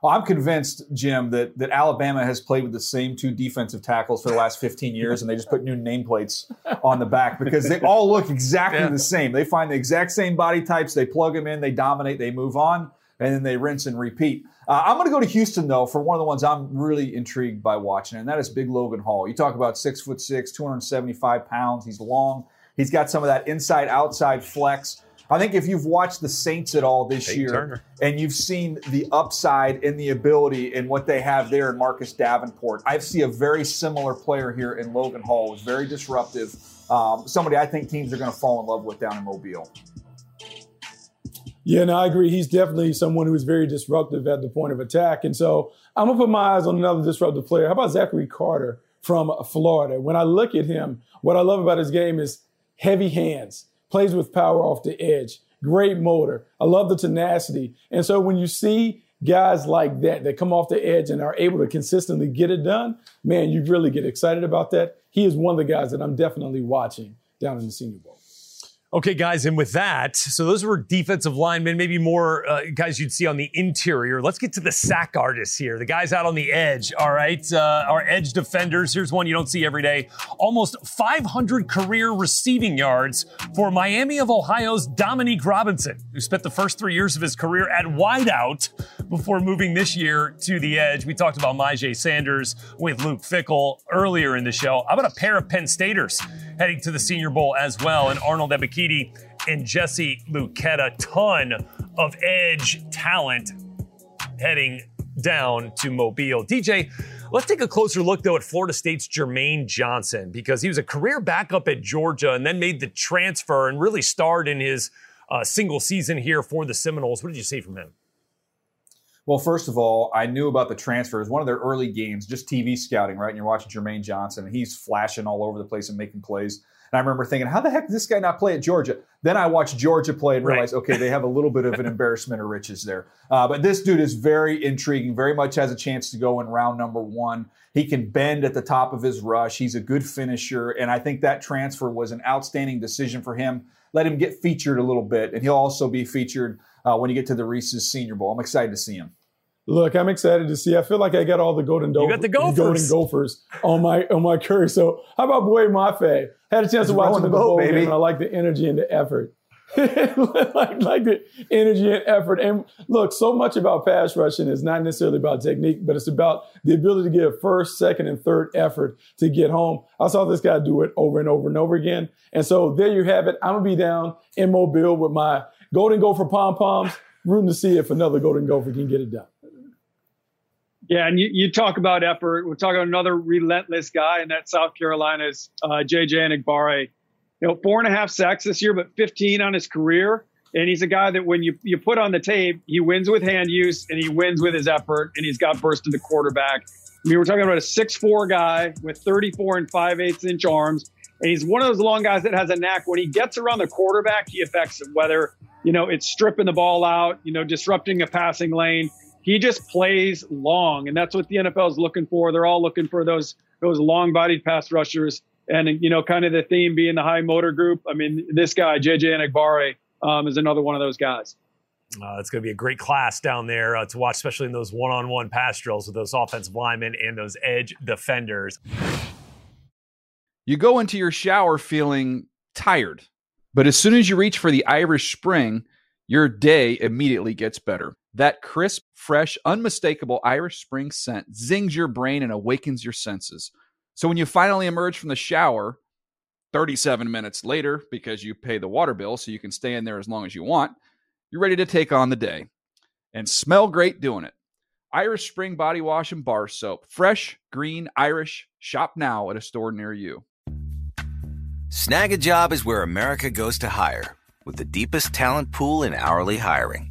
Well, I'm convinced, Jim, that Alabama has played with the same two defensive tackles for the last 15 years, and they just put new nameplates on the back because they all look exactly the same. They find the exact same body types. They plug them in. They dominate. They move on. And then they rinse and repeat. I'm going to go to Houston, though, for one of the ones I'm really intrigued by watching, and that is Big Logan Hall. You talk about 6'6", 275 pounds. He's long. He's got some of that inside-outside flex. I think if you've watched the Saints at all this year and you've seen the upside and the ability and what they have there in Marcus Davenport, I see a very similar player here in Logan Hall. He's very disruptive. Somebody I think teams are going to fall in love with down in Mobile. Yeah, no, I agree. He's definitely someone who is very disruptive at the point of attack. And so I'm going to put my eyes on another disruptive player. How about Zachary Carter from Florida? When I look at him, what I love about his game is heavy hands. Plays with power off the edge, great motor. I love the tenacity. And so when you see guys like that come off the edge and are able to consistently get it done, man, you really get excited about that. He is one of the guys that I'm definitely watching down in the Senior Bowl. Okay, guys, and with that, so those were defensive linemen, maybe more guys you'd see on the interior. Let's get to the sack artists here, the guys out on the edge, all right? Our edge defenders, here's one you don't see every day. Almost 500 career receiving yards for Miami of Ohio's Dominique Robinson, who spent the first 3 years of his career at wideout before moving this year to the edge. We talked about Myjai Sanders with Luke Fickell earlier in the show. How about a pair of Penn Staters heading to the Senior Bowl as well, and Arnold Ebiketie and Jesse Luketa. Ton of edge talent heading down to Mobile. DJ, let's take a closer look, though, at Florida State's Jermaine Johnson, because he was a career backup at Georgia and then made the transfer and really starred in his single season here for the Seminoles. What did you see from him? Well, first of all, I knew about the transfers. One of their early games, just TV scouting, right? And you're watching Jermaine Johnson, and he's flashing all over the place and making plays. And I remember thinking, how the heck did this guy not play at Georgia? Then I watched Georgia play and realized, okay, they have a little bit of an embarrassment of riches there. But this dude is very intriguing, very much has a chance to go in round number one. He can bend at the top of his rush. He's a good finisher. And I think that transfer was an outstanding decision for him. Let him get featured a little bit. And he'll also be featured when you get to the Reese's Senior Bowl. I'm excited to see him. Look, I'm excited to see. I feel like I got all the golden gophers on my curry. So how about Boye Mafe? Had a chance to watch him in the bowl game, and I like the energy and the effort. like the energy and effort. And look, so much about pass rushing is not necessarily about technique, but it's about the ability to give first, second, and third effort to get home. I saw this guy do it over and over and over again. And so there you have it. I'm going to be down in Mobile with my golden gopher pom-poms, rooting to see if another golden gopher can get it done. Yeah, and you talk about effort. We're talking about another relentless guy, and that's South Carolina's J.J. Enigbare. You know, 4.5 sacks this year, but 15 on his career. And he's a guy that when you put on the tape, he wins with hand use and he wins with his effort, and he's got burst to the quarterback. I mean, we're talking about a 6'4 guy with 34 and 5/8-inch arms. And he's one of those long guys that has a knack. When he gets around the quarterback, he affects him, whether, you know, it's stripping the ball out, you know, disrupting a passing lane. He just plays long, and that's what the NFL is looking for. They're all looking for those long-bodied pass rushers, and, you know, kind of the theme being the high motor group. I mean, this guy, J.J. Enigbare, is another one of those guys. It's going to be a great class down there to watch, especially in those one-on-one pass drills with those offensive linemen and those edge defenders. You go into your shower feeling tired, but as soon as you reach for the Irish Spring, your day immediately gets better. That crisp, fresh, unmistakable Irish Spring scent zings your brain and awakens your senses. So when you finally emerge from the shower 37 minutes later, because you pay the water bill so you can stay in there as long as you want, you're ready to take on the day and smell great doing it. Irish Spring body wash and bar soap. Fresh, green, Irish. Shop now at a store near you. Snag a job is where America goes to hire. with the deepest talent pool in hourly hiring.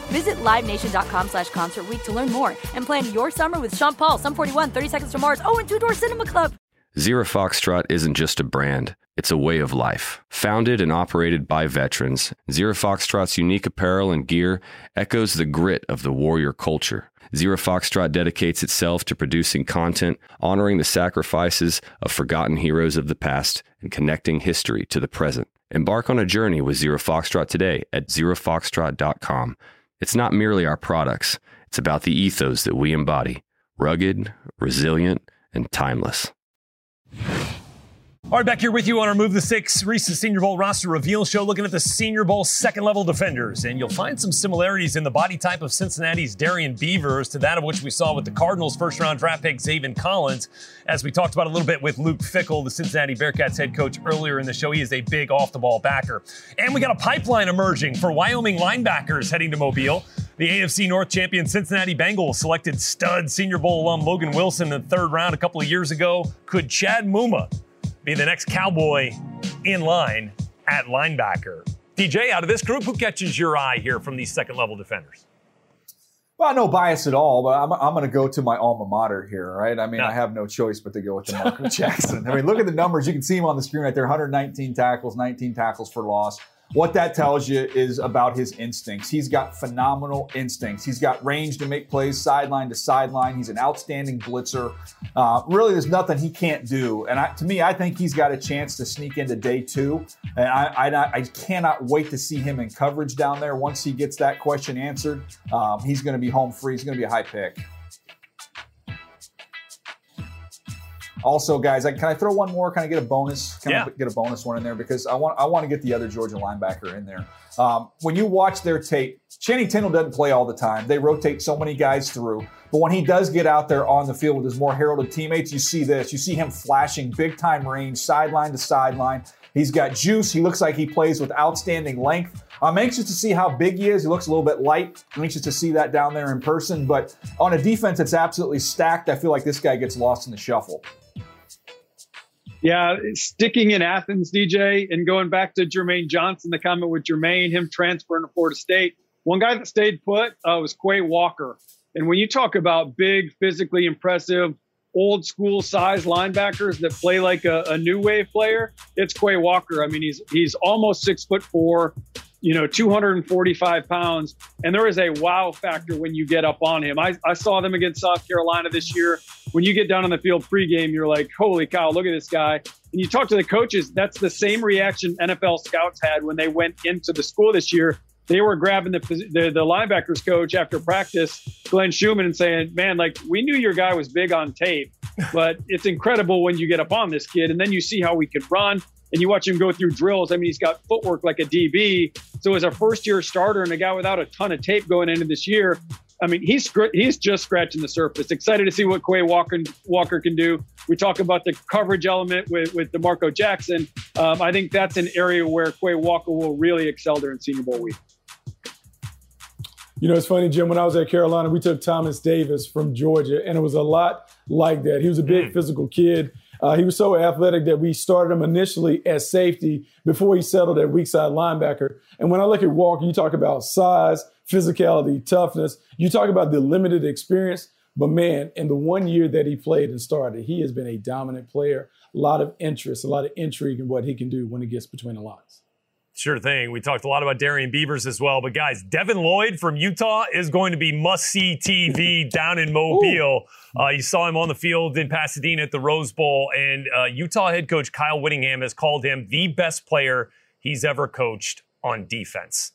Visit LiveNation.com/Concert Week to learn more and plan your summer with Sean Paul, Sum 41, 30 Seconds to Mars, and Two Door Cinema Club. Zero Foxtrot isn't just a brand, it's a way of life. Founded and operated by veterans, Zero Foxtrot's unique apparel and gear echoes the grit of the warrior culture. Zero Foxtrot dedicates itself to producing content, honoring the sacrifices of forgotten heroes of the past, and connecting history to the present. Embark on a journey with Zero Foxtrot today at ZeroFoxtrot.com. It's not merely our products, it's about the ethos that we embody. Rugged, resilient, and timeless. All right, back here with you on our Move the Sticks Reese's Senior Bowl roster reveal show, looking at the Senior Bowl second-level defenders. And you'll find some similarities in the body type of Cincinnati's Darian Beavers to that of which we saw with the Cardinals' first-round draft pick, Zaven Collins. As we talked about a little bit with Luke Fickell, the Cincinnati Bearcats head coach, earlier in the show, he is a big off-the-ball backer. And we got a pipeline emerging for Wyoming linebackers heading to Mobile. The AFC North champion Cincinnati Bengals selected stud Senior Bowl alum Logan Wilson in the third round a couple of years ago. Could Chad Muma be the next Cowboy in line at linebacker? DJ, out of this group, who catches your eye here from these second-level defenders? Well, no bias at all, but I'm going to go to my alma mater here, right? I mean, no. I have no choice but to go with DeMarco Jackson. I mean, look at the numbers. You can see him on the screen right there, 119 tackles, 19 tackles for loss. What that tells you is about his instincts. He's got phenomenal instincts. He's got range to make plays sideline to sideline. He's an outstanding blitzer. Really, there's nothing he can't do. And I think he's got a chance to sneak into day two. And I cannot wait to see him in coverage down there. Once he gets that question answered, he's going to be home free. He's going to be a high pick. Also, guys, can I throw one more? Can I get a bonus? Can I get a bonus one in there? Because I want to get the other Georgia linebacker in there. When you watch their tape, Channing Tindall doesn't play all the time. They rotate so many guys through. But when he does get out there on the field with his more heralded teammates, you see this. You see him flashing big-time range, sideline to sideline. He's got juice. He looks like he plays with outstanding length. I'm anxious to see how big he is. He looks a little bit light. I'm anxious to see that down there in person. But on a defense that's absolutely stacked, I feel like this guy gets lost in the shuffle. Yeah, sticking in Athens, DJ, and going back to Jermaine Johnson, the comment with Jermaine, him transferring to Florida State. One guy that stayed put was Quay Walker. And when you talk about big, physically impressive, old school size linebackers that play like a new wave player, it's Quay Walker. I mean, he's almost 6'4", 245 pounds. And there is a wow factor when you get up on him. I saw them against South Carolina this year. When you get down on the field pregame, you're like, holy cow, look at this guy. And you talk to the coaches, that's the same reaction NFL scouts had when they went into the school this year. They were grabbing the linebackers coach after practice, Glenn Schumann, and saying, man, we knew your guy was big on tape, but it's incredible when you get up on this kid. And then you see how we could run. and you watch him go through drills. I mean, he's got footwork like a DB. So as a first-year starter and a guy without a ton of tape going into this year, I mean, he's just scratching the surface. Excited to see what Quay Walker can do. We talk about the coverage element with DeMarco Jackson. I think that's an area where Quay Walker will really excel during Senior Bowl week. You know, it's funny, Jim, when I was at Carolina, we took Thomas Davis from Georgia, and it was a lot like that. He was a big physical kid. He was so athletic that we started him initially as safety before he settled at weak side linebacker. And when I look at Walker, you talk about size, physicality, toughness. You talk about the limited experience. But, man, in the 1 year that he played and started, he has been a dominant player. A lot of interest, a lot of intrigue in what he can do when he gets between the lines. Sure thing. We talked a lot about Darian Beavers as well. But, guys, Devin Lloyd from Utah is going to be must-see TV down in Mobile. You saw him on the field in Pasadena at the Rose Bowl. And Utah head coach Kyle Whittingham has called him the best player he's ever coached on defense.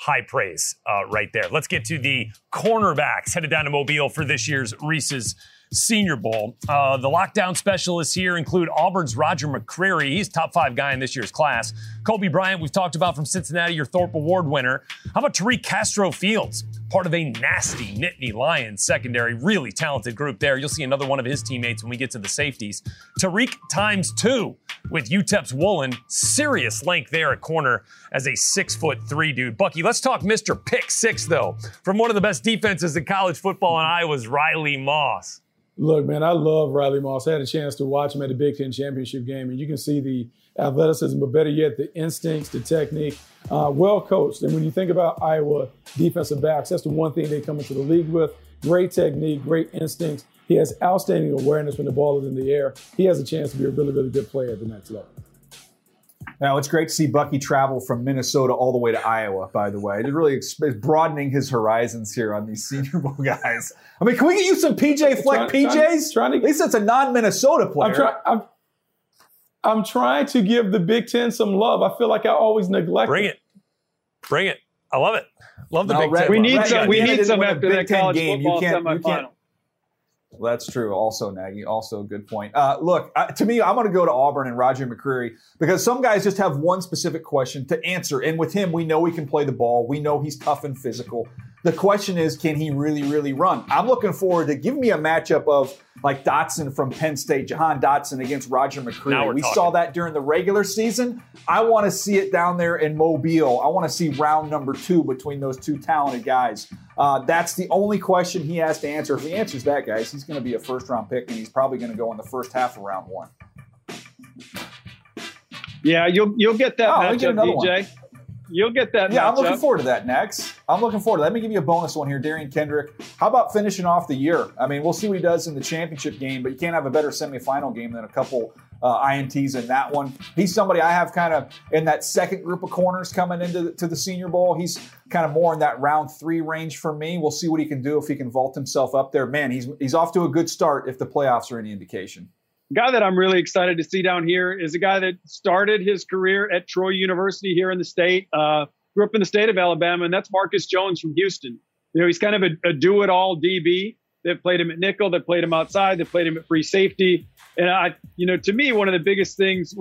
High praise right there. Let's get to the cornerbacks headed down to Mobile for this year's Reese's Senior Bowl. The lockdown specialists here include Auburn's Roger McCreary. He's top five guy in this year's class. Kobe Bryant, we've talked about from Cincinnati, your Thorpe Award winner. How about Tariq Castro-Fields? Part of a nasty Nittany Lions secondary. Really talented group there. You'll see another one of his teammates when we get to the safeties. Tariq times two with UTEP's Woolen. Serious length there at corner as a 6'3" dude. Bucky, let's talk Mr. Pick Six, though, from one of the best defenses in college football in Iowa's Riley Moss. Look, man, I love Riley Moss. I had a chance to watch him at the Big Ten Championship game, and you can see the athleticism, but better yet, the instincts, the technique, well coached. And when you think about Iowa defensive backs, that's the one thing they come into the league with. Great technique, great instincts. He has outstanding awareness when the ball is in the air. He has a chance to be a really, really good player at the next level. Now, it's great to see Bucky travel from Minnesota all the way to Iowa, by the way. It's really broadening his horizons here on these Senior Bowl guys. I mean, can we get you some PJ Fleck PJs? At least that's a non-Minnesota player. I'm trying to give the Big Ten some love. I feel like I always neglect it. Bring it. I love it. Love the Big Ten. We need some after that college football semifinal. Well, that's true. Also, Nagy, also a good point. Look, to me, I'm going to go to Auburn and Roger McCreary because some guys just have one specific question to answer. And with him, we know he can play the ball. We know he's tough and physical. The question is, can he really, really run? I'm looking forward to give me a matchup of like Dotson from Penn State, Jahan Dotson against Roger McCreary. We saw that during the regular season. I want to see it down there in Mobile. I want to see round number two between those two talented guys. That's the only question he has to answer. If he answers that, guys, he's going to be a first-round pick, and he's probably going to go in the first half of round one. Yeah, you'll get that matchup, DJ. You'll get that. Yeah, matchup. I'm looking forward to that next. I'm looking forward to that. Let me give you a bonus one here, Darian Kendrick. How about finishing off the year? I mean, we'll see what he does in the championship game, but you can't have a better semifinal game than a couple INTs in that one. He's somebody I have kind of in that second group of corners coming to the Senior Bowl. He's kind of more in that round three range for me. We'll see what he can do if he can vault himself up there. Man, he's off to a good start if the playoffs are any indication. Guy that I'm really excited to see down here is a guy that started his career at Troy University here in the state, grew up in the state of Alabama, and that's Marcus Jones from Houston. You know, he's kind of a do-it-all DB. They've played him at nickel, they've played him outside, they've played him at free safety. And to me, one of the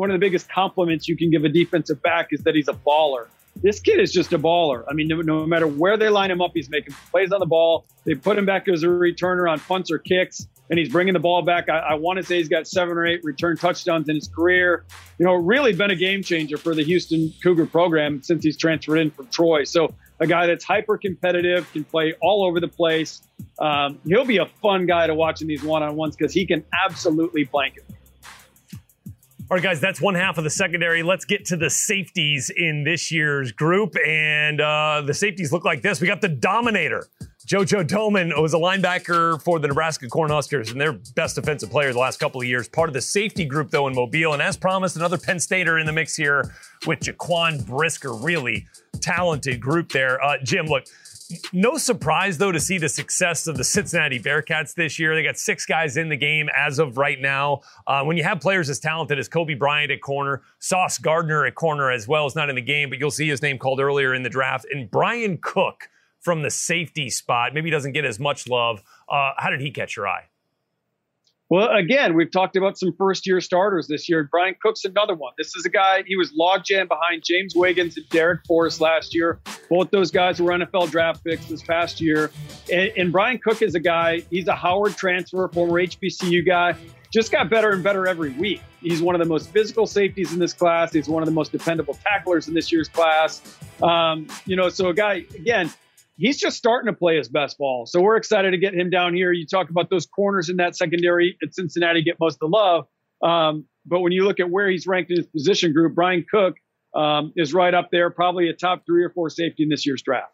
biggest compliments you can give a defensive back is that he's a baller. This kid is just a baller. I mean, no matter where they line him up, he's making plays on the ball. They put him back as a returner on punts or kicks, and he's bringing the ball back. I want to say he's got 7 or 8 return touchdowns in his career. You know, really been a game changer for the Houston Cougar program since he's transferred in from Troy. So a guy that's hyper-competitive, can play all over the place. He'll be a fun guy to watch in these one-on-ones because he can absolutely blanket. All right, guys, that's one half of the secondary. Let's get to the safeties in this year's group. And the safeties look like this. We got the Dominator. JoJo Doman was a linebacker for the Nebraska Cornhuskers and their best defensive player the last couple of years. Part of the safety group, though, in Mobile. And as promised, another Penn Stater in the mix here with Jaquan Brisker. Really talented group there. Jim, look, no surprise, though, to see the success of the Cincinnati Bearcats this year. They got 6 guys in the game as of right now. When you have players as talented as Kobe Bryant at corner, Sauce Gardner at corner as well is not in the game, but you'll see his name called earlier in the draft. And Brian Cook from the safety spot, maybe doesn't get as much love. How did he catch your eye? Well, again, we've talked about some first-year starters this year. Brian Cook's another one. This is a guy, he was logjam behind James Wiggins and Derek Forrest last year. Both those guys were NFL draft picks this past year. And Brian Cook is a guy, he's a Howard transfer, former HBCU guy, just got better and better every week. He's one of the most physical safeties in this class. He's one of the most dependable tacklers in this year's class. So a guy, again, he's just starting to play his best ball. So we're excited to get him down here. You talk about those corners in that secondary at Cincinnati get most of the love. But when you look at where he's ranked in his position group, Brian Cook is right up there, probably a top 3 or 4 safety in this year's draft.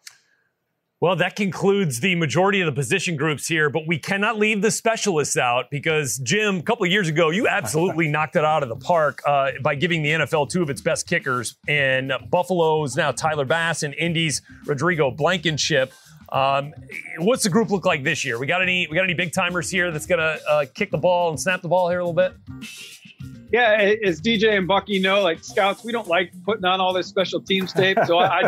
Well, that concludes the majority of the position groups here, but we cannot leave the specialists out because, Jim, a couple of years ago, you absolutely knocked it out of the park by giving the NFL two of its best kickers, and Buffalo's now Tyler Bass and Indy's Rodrigo Blankenship. What's the group look like this year? We got any big timers here that's going to kick the ball and snap the ball here a little bit? Yeah, as DJ and Bucky know, like scouts, we don't like putting on all this special teams tape. So I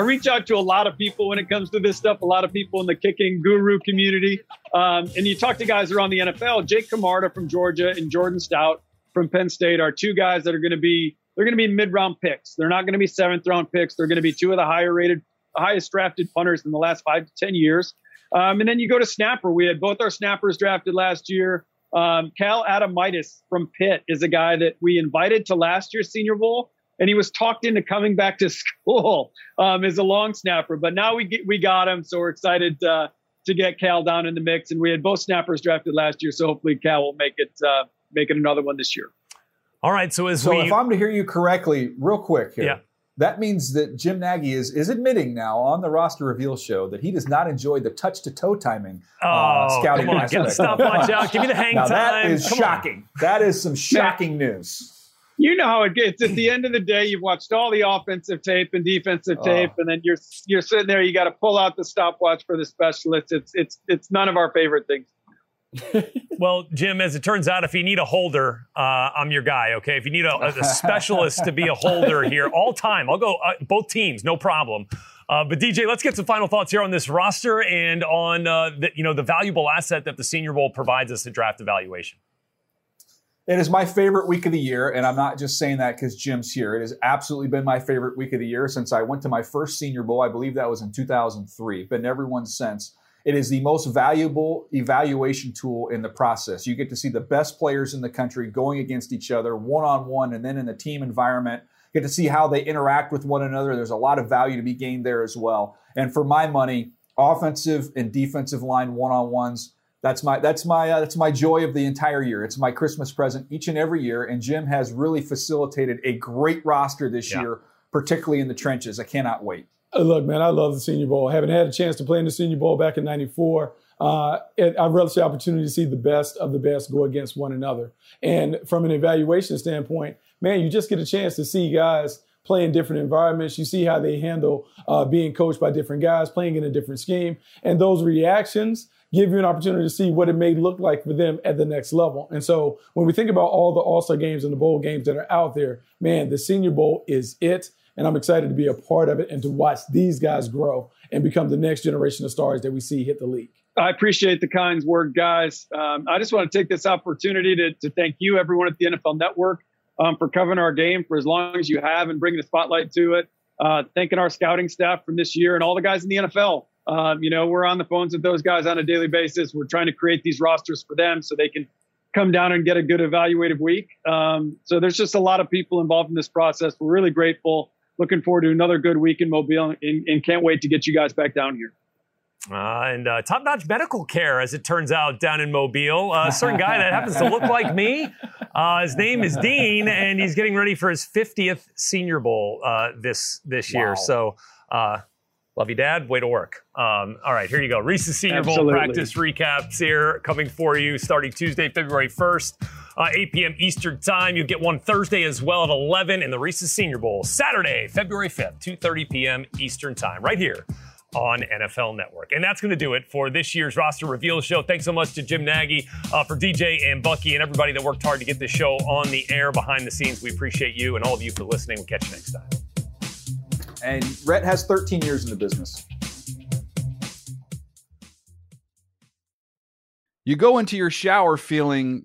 reach out to a lot of people when it comes to this stuff, a lot of people in the kicking guru community. And you talk to guys that are on the NFL, Jake Camarda from Georgia and Jordan Stout from Penn State are two guys that are going to be mid-round picks. They're not going to be 7th-round picks. They're going to be two of the highest drafted punters in the last 5 to 10 years. And then you go to snapper. We had both our snappers drafted last year. Cal Adamitis from Pitt is a guy that we invited to last year's Senior Bowl, and he was talked into coming back to school as a long snapper. But now we got him, so we're excited to get Cal down in the mix. And we had both snappers drafted last year, so hopefully Cal will make it another one this year. All right. If I'm to hear you correctly, real quick here, yeah. That means that Jim Nagy is admitting now on the roster reveal show that he does not enjoy the touch-to-toe timing scouting aspect. Stop, watch out. Give me the hang now, time. That is shocking. That is some shocking news. You know how it gets. At the end of the day, you've watched all the offensive tape and defensive tape, and then you're sitting there. You got to pull out the stopwatch for the specialists. It's none of our favorite things. Well, Jim, as it turns out, if you need a holder, I'm your guy, okay? If you need a specialist to be a holder here all time, I'll go both teams, no problem. But, DJ, let's get some final thoughts here on this roster and on the valuable asset that the Senior Bowl provides us at draft evaluation. It is my favorite week of the year, and I'm not just saying that because Jim's here. It has absolutely been my favorite week of the year since I went to my first Senior Bowl. I believe that was in 2003. Been everyone since. It is the most valuable evaluation tool in the process. You get to see the best players in the country going against each other one-on-one, and then in the team environment, get to see how they interact with one another. There's a lot of value to be gained there as well. And for my money, offensive and defensive line one-on-ones, that's my joy of the entire year. It's my Christmas present each and every year. And Jim has really facilitated a great roster this year, particularly in the trenches. I cannot wait. Look, man, I love the Senior Bowl. I haven't had a chance to play in the Senior Bowl back in '94. I relish the opportunity to see the best of the best go against one another. And from an evaluation standpoint, man, you just get a chance to see guys play in different environments. You see how they handle being coached by different guys, playing in a different scheme. And those reactions give you an opportunity to see what it may look like for them at the next level. And so when we think about all the All-Star games and the bowl games that are out there, man, the Senior Bowl is it. And I'm excited to be a part of it and to watch these guys grow and become the next generation of stars that we see hit the league. I appreciate the kind word, guys. I just want to take this opportunity to thank you, everyone at the NFL Network, for covering our game for as long as you have and bringing the spotlight to it. Thanking our scouting staff from this year and all the guys in the NFL. We're on the phones with those guys on a daily basis. We're trying to create these rosters for them so they can come down and get a good evaluative week. So there's just a lot of people involved in this process. We're really grateful. Looking forward to another good week in Mobile and can't wait to get you guys back down here. And top-notch medical care, as it turns out, down in Mobile. A certain guy that happens to look like me. His name is Dean, and he's getting ready for his 50th Senior Bowl this year. So love you, Dad. Way to work. All right, here you go. Reese's Senior Bowl practice recaps here coming for you starting Tuesday, February 1st. 8 p.m. Eastern time. You get one Thursday as well at 11 in the Reese's Senior Bowl. Saturday, February 5th, 2:30 p.m. Eastern time, right here on NFL Network. And that's going to do it for this year's Roster Reveal Show. Thanks so much to Jim Nagy, for DJ and Bucky and everybody that worked hard to get this show on the air behind the scenes. We appreciate you and all of you for listening. We'll catch you next time. And Rhett has 13 years in the business. You go into your shower feeling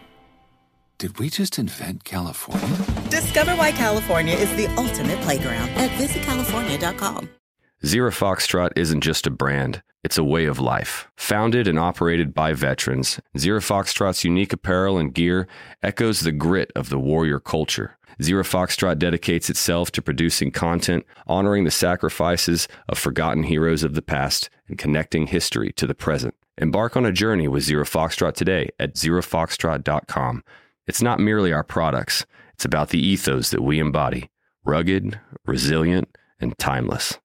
Did we just invent California? Discover why California is the ultimate playground at visitcalifornia.com. Zero Foxtrot isn't just a brand, it's a way of life. Founded and operated by veterans, Zero Foxtrot's unique apparel and gear echoes the grit of the warrior culture. Zero Foxtrot dedicates itself to producing content, honoring the sacrifices of forgotten heroes of the past, and connecting history to the present. Embark on a journey with Zero Foxtrot today at zerofoxtrot.com. It's not merely our products. It's about the ethos that we embody. Rugged, resilient, and timeless.